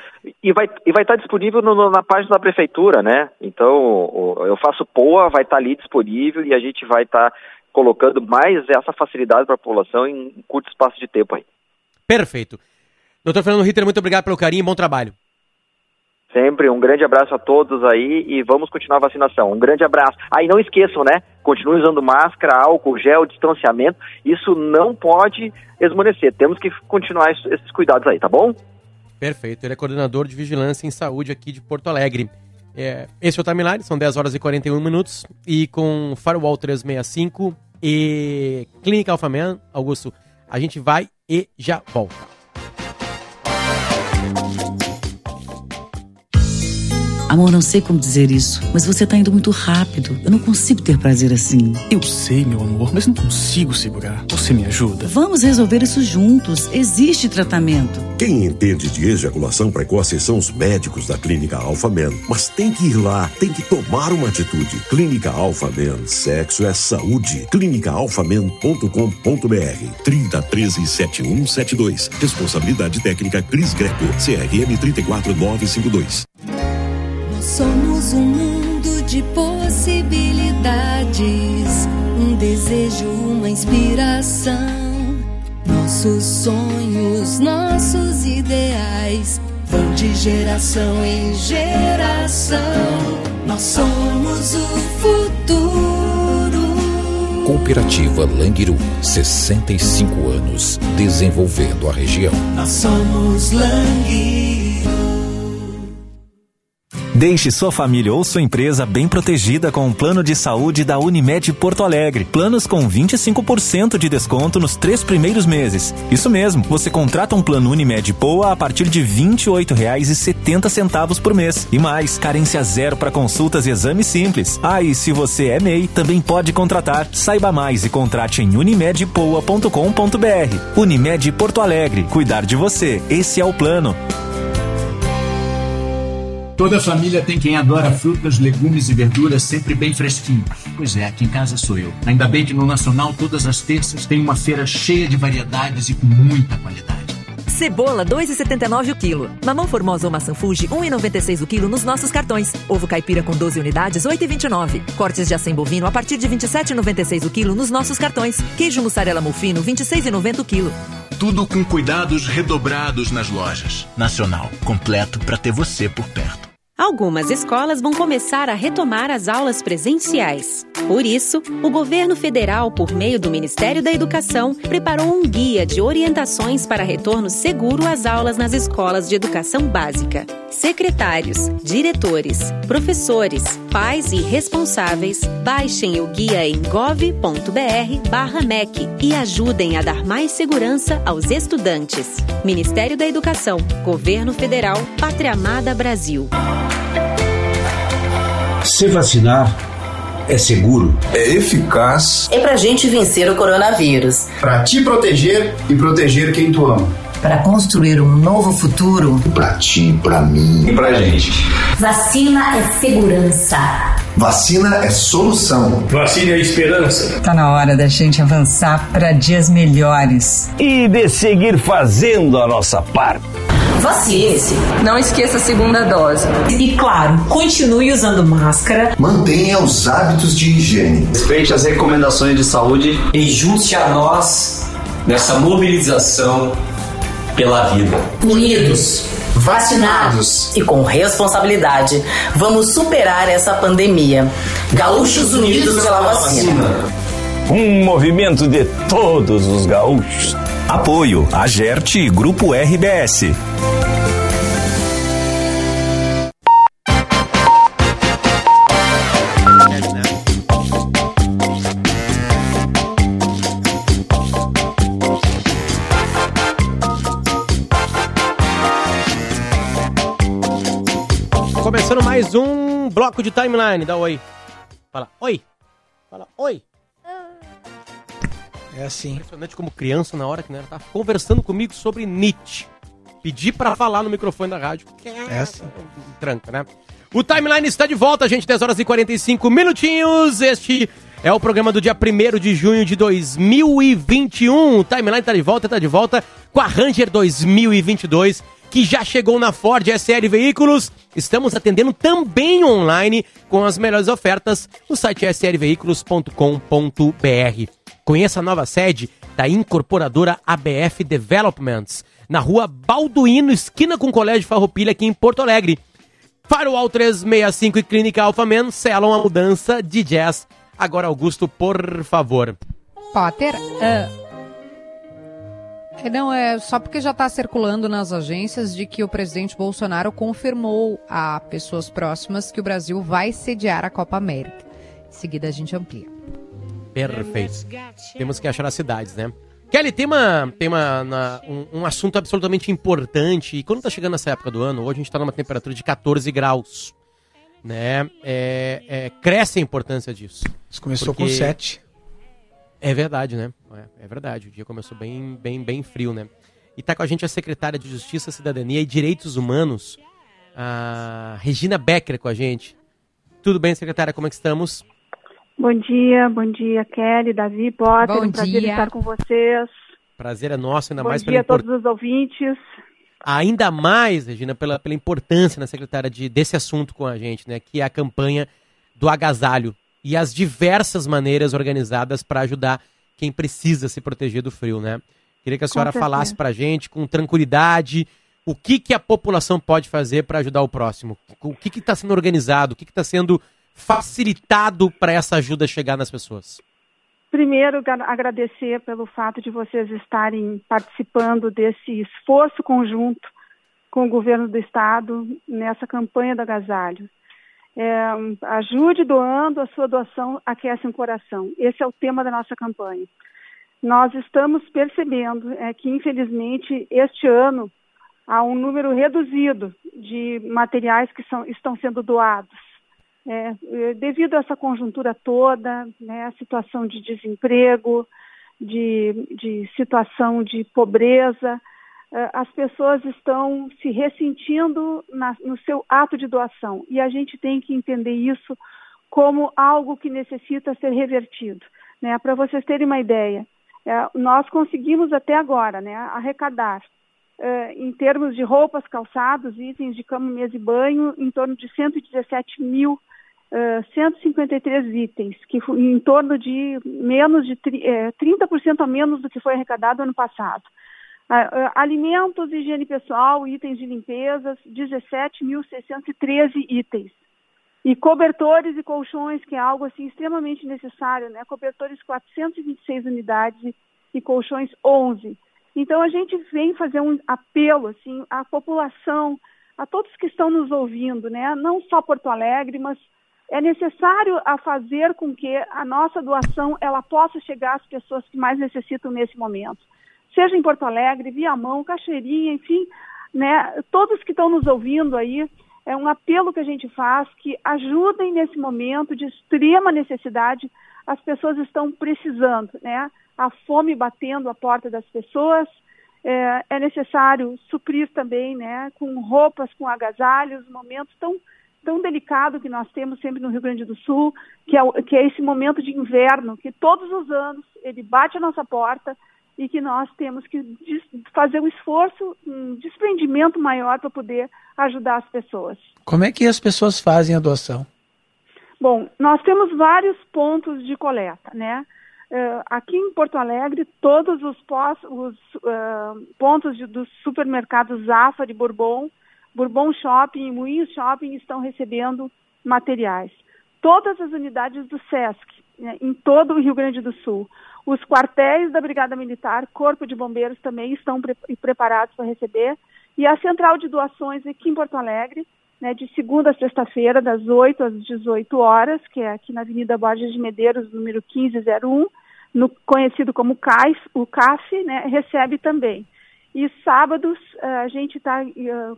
E vai estar disponível na página da prefeitura, né? Então, eu faço POA, vai estar ali disponível e a gente vai estar colocando mais essa facilidade para a população em curto espaço de tempo aí. Perfeito. Doutor Fernando Ritter, muito obrigado pelo carinho e bom trabalho. Sempre, um grande abraço a todos aí e vamos continuar a vacinação. Um grande abraço. E não esqueçam, né? Continuem usando máscara, álcool, gel, distanciamento. Isso não pode esmorecer. Temos que continuar esses cuidados aí, tá bom? Perfeito. Ele é coordenador de Vigilância em Saúde aqui de Porto Alegre. Esse é o timeline, são 10 horas e 41 minutos. E com Firewall 365 e Clínica Alphaman, Augusto, a gente vai e já volta. Amor, não sei como dizer isso, mas você tá indo muito rápido. Eu não consigo ter prazer assim. Eu sei, meu amor, mas não consigo segurar. Você me ajuda? Vamos resolver isso juntos. Existe tratamento. Quem entende de ejaculação precoce são os médicos da Clínica Alphaman. Mas tem que ir lá, tem que tomar uma atitude. Clínica Alphaman, sexo é saúde. ClínicaAlphaman.com.br 30137172. Responsabilidade técnica Cris Gecko, CRM 34952. Nós somos um mundo de possibilidades, um desejo, uma inspiração. Nossos sonhos, nossos ideais vão de geração em geração. Nós somos o futuro. Cooperativa Languiru, 65 anos, desenvolvendo a região. Nós somos Languiru. Deixe sua família ou sua empresa bem protegida com o plano de saúde da Unimed Porto Alegre. Planos com 25% de desconto nos 3 primeiros meses. Isso mesmo, você contrata um plano Unimed POA a partir de R$ 28,70 por mês. E mais, carência zero para consultas e exames simples. Ah, e se você é MEI, também pode contratar. Saiba mais e contrate em unimedpoa.com.br. Unimed Porto Alegre, cuidar de você. Esse é o plano. Toda família tem quem adora frutas, legumes e verduras sempre bem fresquinhos. Pois é, aqui em casa sou eu. Ainda bem que no Nacional, todas as terças, tem uma feira cheia de variedades e com muita qualidade. Cebola, R$2,79 o quilo. Mamão Formosa ou maçã Fuji, R$1,96 o quilo nos nossos cartões. Ovo caipira com 12 unidades, R$8,29. Cortes de acém bovino a partir de R$27,96 o quilo nos nossos cartões. Queijo mussarela mofino, R$26,90 o quilo. Tudo com cuidados redobrados nas lojas. Nacional, completo para ter você por perto. Algumas escolas vão começar a retomar as aulas presenciais. Por isso, o governo federal, por meio do Ministério da Educação, preparou um guia de orientações para retorno seguro às aulas nas escolas de educação básica. Secretários, diretores, professores, pais e responsáveis, baixem o guia em gov.br/mec e ajudem a dar mais segurança aos estudantes. Ministério da Educação, Governo Federal, Pátria Amada Brasil. Se vacinar é seguro, é eficaz. É pra gente vencer o coronavírus, pra te proteger e proteger quem tu ama, pra construir um novo futuro, pra ti, pra mim e pra gente. Vacina é segurança. Vacina é solução. Vacina é esperança. Tá na hora da gente avançar pra dias melhores e de seguir fazendo a nossa parte. Vacine-se. Não esqueça a segunda dose. E claro, continue usando máscara. Mantenha os hábitos de higiene. Respeite as recomendações de saúde. E junte-se a nós nessa mobilização pela vida. Unidos, vacinados e com responsabilidade, vamos superar essa pandemia. Gaúchos unidos pela vacina. Um movimento de todos os gaúchos. Apoio, Agert e Grupo RBS. Começando mais um bloco de timeline. Dá oi. Fala oi. Fala oi. É assim. Impressionante como criança, na hora que ela estava conversando comigo sobre Nietzsche. Pedi para falar no microfone da rádio. É assim. Tranca, né? O Timeline está de volta, gente. 10 horas e 45 minutinhos. Este é o programa do dia 1º de junho de 2021. O Timeline está de volta com a Ranger 2022, que já chegou na Ford SR Veículos. Estamos atendendo também online com as melhores ofertas no site srveículos.com.br. Conheça a nova sede da incorporadora ABF Developments, na rua Balduino, esquina com o Colégio Farroupilha, aqui em Porto Alegre. Firewall 365 e Clínica Alphaman selam a mudança de jazz. Agora, Augusto, por favor. Potter, não, é só porque já está circulando nas agências de que o presidente Bolsonaro confirmou a pessoas próximas que o Brasil vai sediar a Copa América. Em seguida, a gente amplia. Perfeito. Temos que achar as cidades, né? Kelly, tem um assunto absolutamente importante. E quando tá chegando essa época do ano, hoje a gente tá numa temperatura de 14 graus. né, cresce a importância disso. Isso começou com 7. É verdade, né? É verdade. O dia começou bem frio, né? E tá com a gente a secretária de Justiça, Cidadania e Direitos Humanos, a Regina Becker, com a gente. Tudo bem, secretária? Como é que estamos? Bom dia, Kelly, Davi, Potter. Bom dia. Prazer estar com vocês. Prazer é nosso, ainda mais pela importância. Bom dia a todos os ouvintes. Ainda mais, Regina, pela importância, né, secretária, desse assunto com a gente, né, que é a campanha do agasalho e as diversas maneiras organizadas para ajudar quem precisa se proteger do frio, né? Queria que a senhora falasse para a gente, com tranquilidade, o que a população pode fazer para ajudar o próximo. O que está sendo organizado, o que está sendo facilitado para essa ajuda chegar nas pessoas? Primeiro, agradecer pelo fato de vocês estarem participando desse esforço conjunto com o governo do Estado nessa campanha do agasalho. Ajude doando, a sua doação aquece um coração. Esse é o tema da nossa campanha. Nós estamos percebendo que, infelizmente, este ano há um número reduzido de materiais que estão sendo doados. Devido a essa conjuntura toda, né, a situação de desemprego, de situação de pobreza, as pessoas estão se ressentindo no seu ato de doação. E a gente tem que entender isso como algo que necessita ser revertido, né? Para vocês terem uma ideia, nós conseguimos até agora, né, arrecadar, em termos de roupas, calçados, itens de cama, mesa e banho, em torno de 117.153 itens, que em torno de menos de 30% a menos do que foi arrecadado ano passado. Alimentos, higiene pessoal, itens de limpezas, 17.613 itens. E cobertores e colchões, que é algo assim extremamente necessário, né? Cobertores 426 unidades e colchões 11. Então a gente vem fazer um apelo assim à população, a todos que estão nos ouvindo, né? Não só Porto Alegre, mas é necessário a fazer com que a nossa doação ela possa chegar às pessoas que mais necessitam nesse momento. Seja em Porto Alegre, Viamão, Cachoeirinha, enfim, né? Todos que estão nos ouvindo aí, é um apelo que a gente faz, que ajudem nesse momento de extrema necessidade. As pessoas estão precisando, né? A fome batendo a porta das pessoas, é necessário suprir também, né, com roupas, com agasalhos, um momento tão delicado que nós temos sempre no Rio Grande do Sul, que é esse momento de inverno, que todos os anos ele bate a nossa porta e que nós temos que fazer um esforço, um desprendimento maior para poder ajudar as pessoas. Como é que as pessoas fazem a doação? Bom, nós temos vários pontos de coleta, né? Aqui em Porto Alegre, todos os pontos dos supermercados Zafra de Bourbon, Bourbon Shopping e Moinhos Shopping estão recebendo materiais. Todas as unidades do SESC, né, em todo o Rio Grande do Sul. Os quartéis da Brigada Militar, Corpo de Bombeiros também estão preparados para receber. E a central de doações aqui em Porto Alegre, né, de segunda a sexta-feira, das 8 às 18 horas, que é aqui na Avenida Borges de Medeiros, número 1501, conhecido como CAF, o CAF, né, recebe também. E sábados a gente está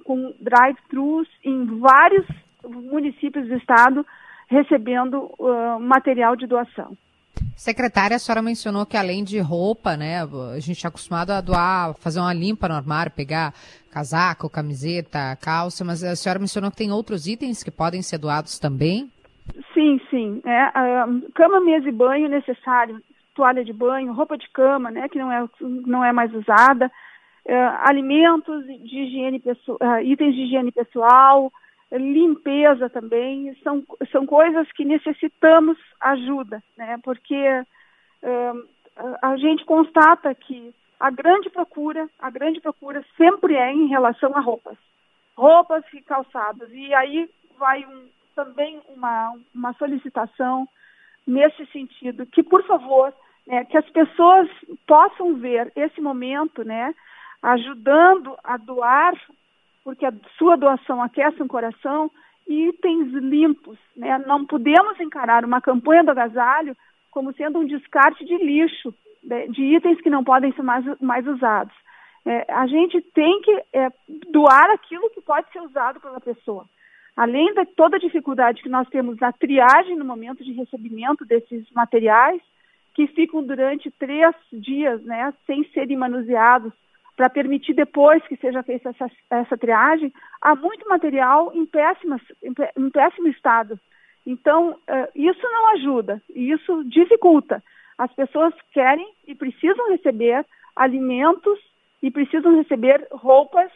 com drive-thrus em vários municípios do estado recebendo material de doação. Secretária, a senhora mencionou que além de roupa, né, a gente está acostumado a doar, fazer uma limpa no armário, pegar casaco, camiseta, calça, mas a senhora mencionou que tem outros itens que podem ser doados também? Sim. Cama, mesa e banho necessário, toalha de banho, roupa de cama, né, que não é mais usada, alimentos de higiene pessoal, itens de higiene pessoal, limpeza também, são coisas que necessitamos ajuda, né? Porque a gente constata que a grande procura sempre é em relação a roupas e calçados. E aí vai também uma solicitação nesse sentido, que por favor, né, que as pessoas possam ver esse momento, né, ajudando a doar, porque a sua doação aquece um coração, e itens limpos, né? Não podemos encarar uma campanha do agasalho como sendo um descarte de lixo, de itens que não podem ser mais usados. A gente tem que doar aquilo que pode ser usado pela pessoa. Além de toda a dificuldade que nós temos na triagem no momento de recebimento desses materiais, que ficam durante 3 dias, né, sem serem manuseados, para permitir depois que seja feita essa triagem, há muito material em péssimo estado. Então, isso não ajuda, isso dificulta. As pessoas querem e precisam receber alimentos e precisam receber roupas,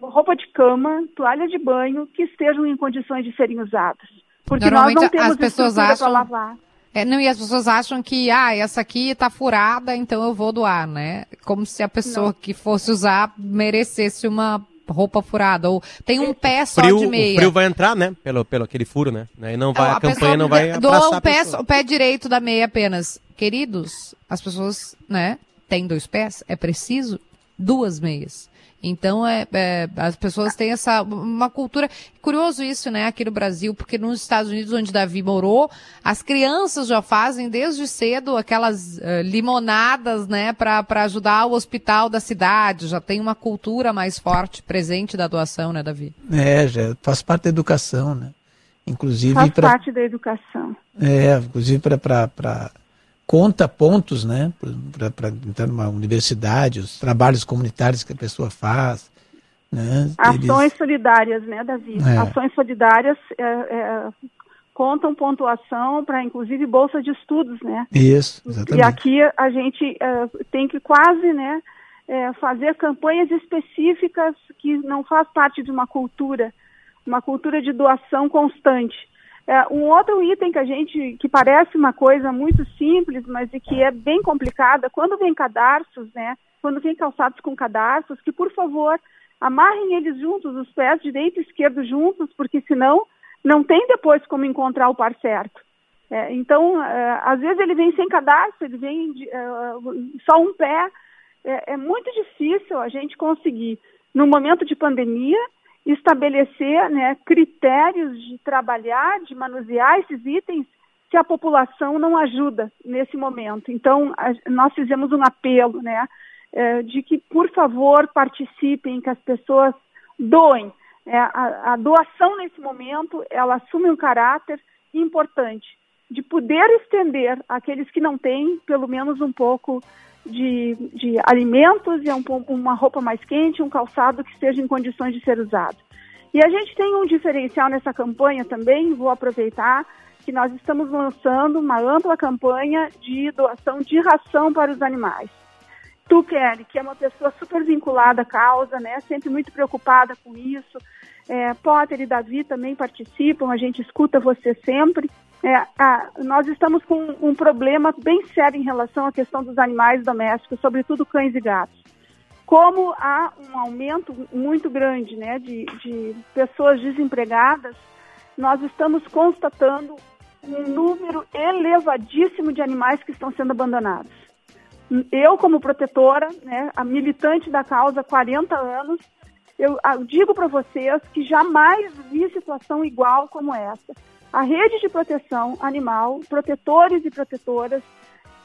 roupa de cama, toalha de banho, que estejam em condições de serem usadas. Porque nós não temos estrutura para lavar. E as pessoas acham que, essa aqui tá furada, então eu vou doar, né? Como se a pessoa que fosse usar merecesse uma roupa furada. Ou tem um pé só de meia. O frio vai entrar, né? Pelo aquele furo, né? E não vai, a campanha não vai abraçar a pessoa. Doa o pé direito da meia apenas. Queridos, as pessoas, né, têm 2 pés, é preciso 2 meias. Então, as pessoas têm uma cultura... Curioso isso, né, aqui no Brasil, porque nos Estados Unidos, onde Davi morou, as crianças já fazem desde cedo aquelas limonadas, né, para ajudar o hospital da cidade. Já tem uma cultura mais forte, presente da doação, né, Davi? Já faz parte da educação, né? Inclusive parte da educação. Inclusive para conta pontos, né, para entrar numa universidade, os trabalhos comunitários que a pessoa faz. Né, ações solidárias, né, Davi? Ações solidárias contam pontuação para, inclusive, bolsa de estudos, né? Isso, exatamente. E aqui a gente tem que quase, né, fazer campanhas específicas que não faz parte de uma cultura de doação constante. Um outro item que parece uma coisa muito simples, mas que é bem complicada, quando vem cadarços, né? Quando vem calçados com cadarços, que por favor amarrem eles juntos, os pés direito e esquerdo juntos, porque senão não tem depois como encontrar o par certo. Então, às vezes ele vem sem cadarço, ele vem só um pé. É muito difícil a gente conseguir, no momento de pandemia, estabelecer, né, critérios de trabalhar, de manusear esses itens, que a população não ajuda nesse momento. Então, nós fizemos um apelo, né, de que, por favor, participem, que as pessoas doem. A doação, nesse momento, ela assume um caráter importante, de poder estender àqueles que não têm, pelo menos um pouco de alimentos, e uma roupa mais quente, um calçado que esteja em condições de ser usado. E a gente tem um diferencial nessa campanha também, vou aproveitar que nós estamos lançando uma ampla campanha de doação de ração para os animais. Tu, Kelly, que é uma pessoa super vinculada à causa, né, sempre muito preocupada com isso, Potter e Davi também participam, a gente escuta você sempre. Nós estamos com um problema bem sério em relação à questão dos animais domésticos, sobretudo cães e gatos. Como há um aumento muito grande, né, de pessoas desempregadas, nós estamos constatando um número elevadíssimo de animais que estão sendo abandonados. Eu, como protetora, né, a militante da causa há 40 anos, eu digo para vocês que jamais vi situação igual como essa. A rede de proteção animal, protetores e protetoras,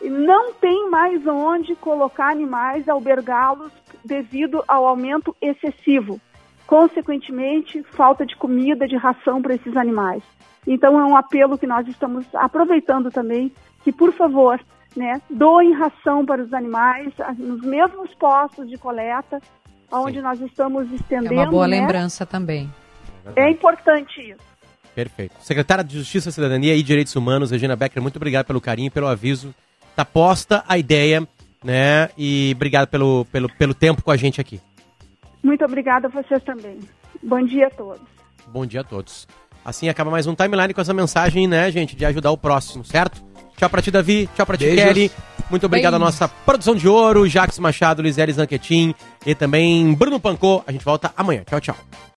não tem mais onde colocar animais, albergá-los, devido ao aumento excessivo. Consequentemente, falta de comida, de ração para esses animais. Então, é um apelo que nós estamos aproveitando também, que, por favor, né, doem ração para os animais nos mesmos postos de coleta, onde nós estamos estendendo. É uma boa, né, lembrança também. É importante isso. Perfeito. Secretária de Justiça, Cidadania e Direitos Humanos, Regina Becker, muito obrigado pelo carinho, pelo aviso. Tá posta a ideia, né? E obrigado pelo tempo com a gente aqui. Muito obrigada a vocês também. Bom dia a todos. Bom dia a todos. Assim acaba mais um Timeline com essa mensagem, né, gente, de ajudar o próximo, certo? Tchau pra ti, Davi. Tchau pra ti, Kelly. Muito obrigado à nossa produção de ouro, Jax Machado, Lisele Zanquetin e também Bruno Pancô. A gente volta amanhã. Tchau, tchau.